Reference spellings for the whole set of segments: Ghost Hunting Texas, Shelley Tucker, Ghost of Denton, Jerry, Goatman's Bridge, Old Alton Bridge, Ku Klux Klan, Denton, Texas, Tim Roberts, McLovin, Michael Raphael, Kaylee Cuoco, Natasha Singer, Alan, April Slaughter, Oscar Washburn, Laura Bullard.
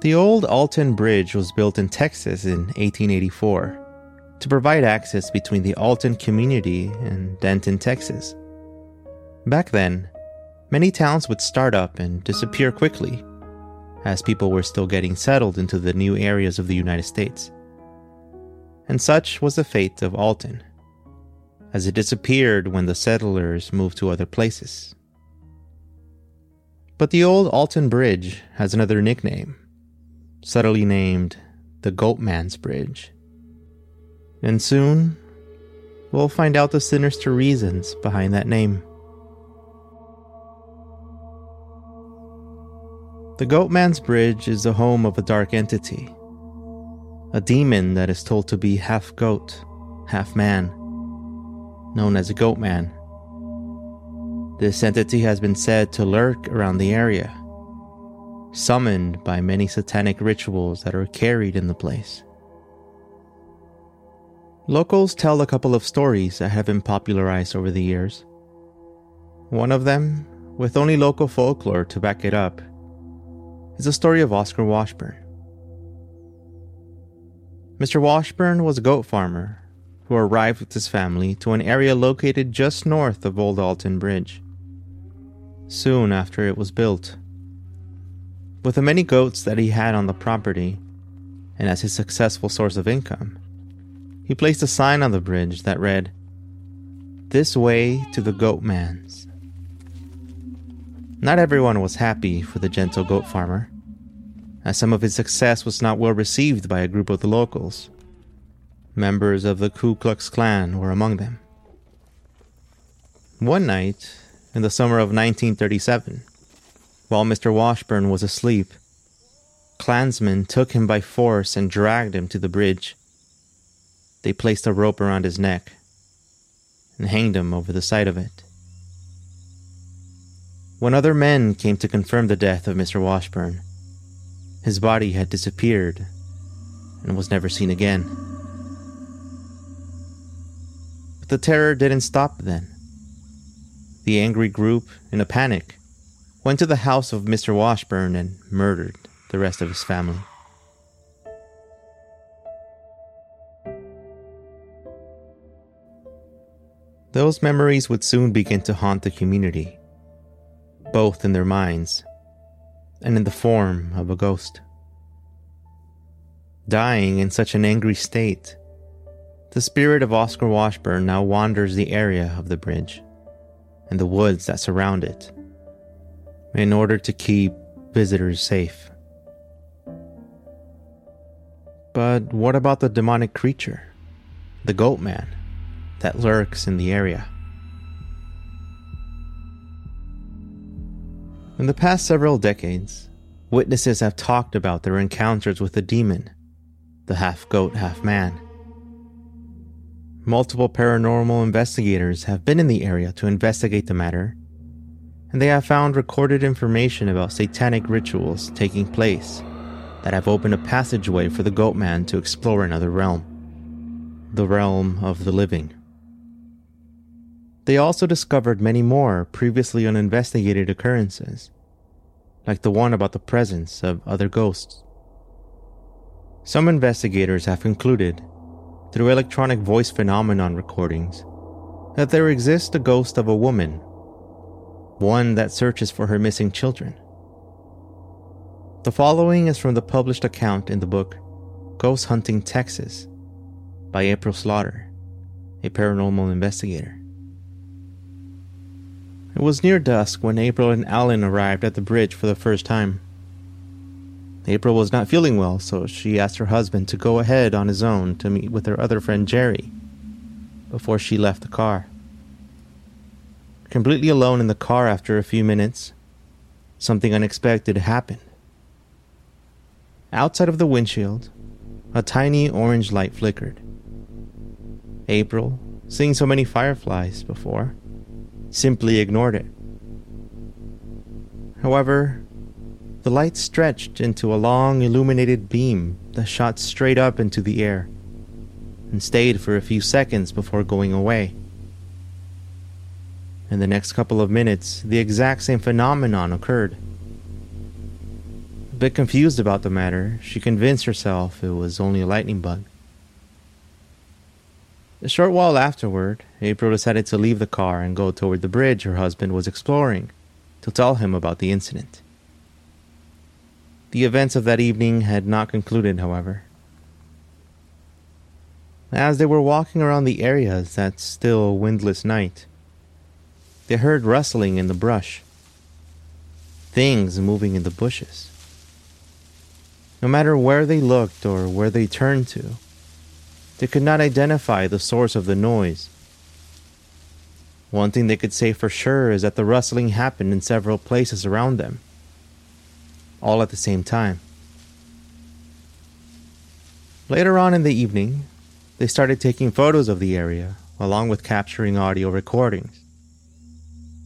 The Old Alton Bridge was built in Texas in 1884 to provide access between the Alton community and Denton, Texas. Back then, many towns would start up and disappear quickly, as people were still getting settled into the new areas of the United States. And such was the fate of Alton, as it disappeared when the settlers moved to other places. But the Old Alton Bridge has another nickname, subtly named the Goatman's Bridge. And soon, we'll find out the sinister reasons behind that name. The Goatman's Bridge is the home of a dark entity, a demon that is told to be half goat, half man, known as a Goatman. This entity has been said to lurk around the area, summoned by many satanic rituals that are carried in the place. Locals tell a couple of stories that have been popularized over the years. One of them, with only local folklore to back it up, is the story of Oscar Washburn. Mr. Washburn was a goat farmer who arrived with his family to an area located just north of Old Alton Bridge, soon after it was built. With the many goats that he had on the property, and as his successful source of income, he placed a sign on the bridge that read, "This way to the Goatman's." Not everyone was happy for the gentle goat farmer, as some of his success was not well received by a group of the locals. Members of the Ku Klux Klan were among them. One night, in the summer of 1937, while Mr. Washburn was asleep, Klansmen took him by force and dragged him to the bridge. They placed a rope around his neck and hanged him over the side of it. When other men came to confirm the death of Mr. Washburn, his body had disappeared and was never seen again. But the terror didn't stop then. The angry group, in a panic, went to the house of Mr. Washburn and murdered the rest of his family. Those memories would soon begin to haunt the community, both in their minds and in the form of a ghost. Dying in such an angry state, the spirit of Oscar Washburn now wanders the area of the bridge and the woods that surround it, in order to keep visitors safe. But what about the demonic creature, the Goatman, that lurks in the area? In the past several decades, witnesses have talked about their encounters with the demon, the half-goat, half-man. Multiple paranormal investigators have been in the area to investigate the matter, and they have found recorded information about satanic rituals taking place that have opened a passageway for the Goatman to explore another realm, the realm of the living. They also discovered many more previously uninvestigated occurrences, like the one about the presence of other ghosts. Some investigators have concluded, through electronic voice phenomenon recordings, that there exists the ghost of a woman, one that searches for her missing children. The following is from the published account in the book Ghost Hunting Texas by April Slaughter, a paranormal investigator. It was near dusk when April and Alan arrived at the bridge for the first time. April was not feeling well, so she asked her husband to go ahead on his own to meet with her other friend Jerry before she left the car. Completely alone in the car after a few minutes, something unexpected happened. Outside of the windshield, a tiny orange light flickered. April, seeing so many fireflies before, simply ignored it. However, the light stretched into a long illuminated beam that shot straight up into the air and stayed for a few seconds before going away. In the next couple of minutes, the exact same phenomenon occurred. A bit confused about the matter, she convinced herself it was only a lightning bug. A short while afterward, April decided to leave the car and go toward the bridge her husband was exploring to tell him about the incident. The events of that evening had not concluded, however. As they were walking around the areas that still windless night, they heard rustling in the brush, things moving in the bushes. No matter where they looked or where they turned to, they could not identify the source of the noise. One thing they could say for sure is that the rustling happened in several places around them, all at the same time. Later on in the evening, they started taking photos of the area, along with capturing audio recordings.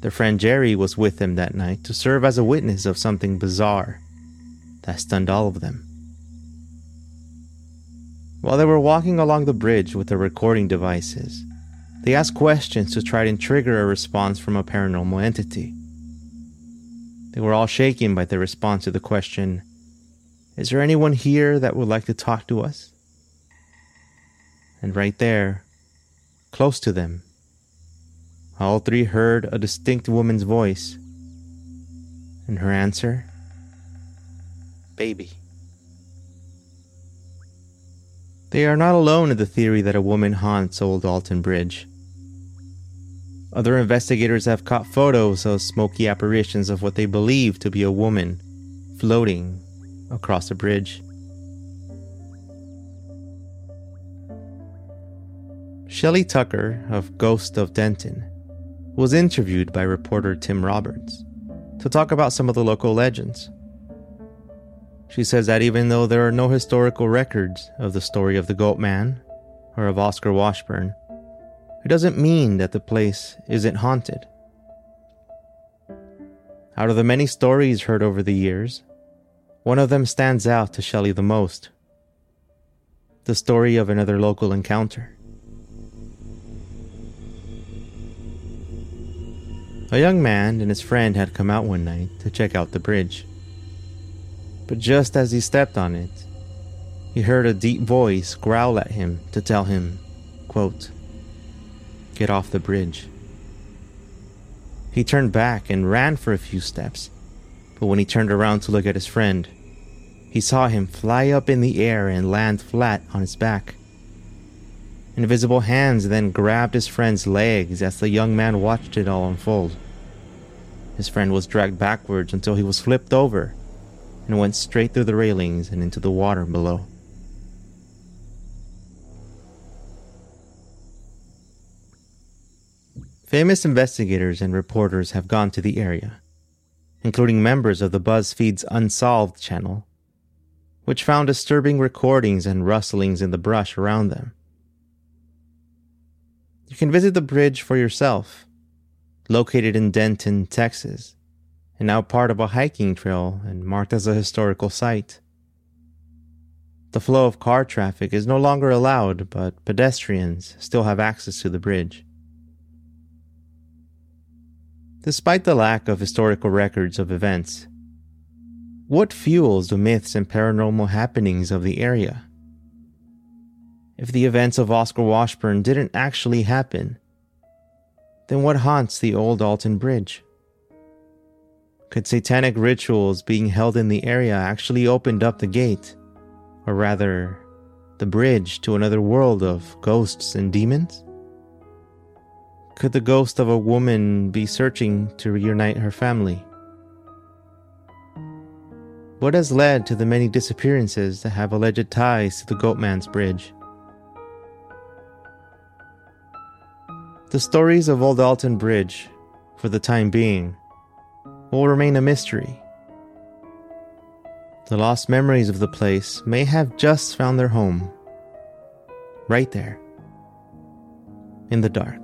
Their friend Jerry was with them that night to serve as a witness of something bizarre that stunned all of them. While they were walking along the bridge with their recording devices, they asked questions to try and trigger a response from a paranormal entity. They were all shaken by their response to the question, "Is there anyone here that would like to talk to us?" And right there, close to them, all three heard a distinct woman's voice, and her answer, "Baby." They are not alone in the theory that a woman haunts Old Alton Bridge. Other investigators have caught photos of smoky apparitions of what they believe to be a woman floating across a bridge. Shelley Tucker of Ghost of Denton was interviewed by reporter Tim Roberts to talk about some of the local legends. She says that even though there are no historical records of the story of the Goat Man or of Oscar Washburn, it doesn't mean that the place isn't haunted. Out of the many stories heard over the years, one of them stands out to Shelley the most: the story of another local encounter. A young man and his friend had come out one night to check out the bridge. But just as he stepped on it, he heard a deep voice growl at him to tell him, quote, "Get off the bridge." He turned back and ran for a few steps, but when he turned around to look at his friend, he saw him fly up in the air and land flat on his back. Invisible hands then grabbed his friend's legs as the young man watched it all unfold. His friend was dragged backwards until he was flipped over and went straight through the railings and into the water below. Famous investigators and reporters have gone to the area, including members of the BuzzFeed's Unsolved channel, which found disturbing recordings and rustlings in the brush around them. You can visit the bridge for yourself, located in Denton, Texas, and now part of a hiking trail and marked as a historical site. The flow of car traffic is no longer allowed, but pedestrians still have access to the bridge. Despite the lack of historical records of events, what fuels the myths and paranormal happenings of the area? If the events of Oscar Washburn didn't actually happen, then what haunts the Old Alton Bridge? Could satanic rituals being held in the area actually opened up the gate, or rather, the bridge to another world of ghosts and demons? Could the ghost of a woman be searching to reunite her family? What has led to the many disappearances that have alleged ties to the Goatman's Bridge? The stories of Old Alton Bridge, for the time being, will remain a mystery. The lost memories of the place may have just found their home, right there, in the dark.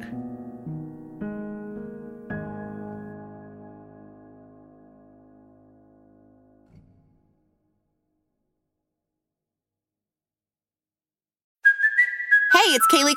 It's Kaylee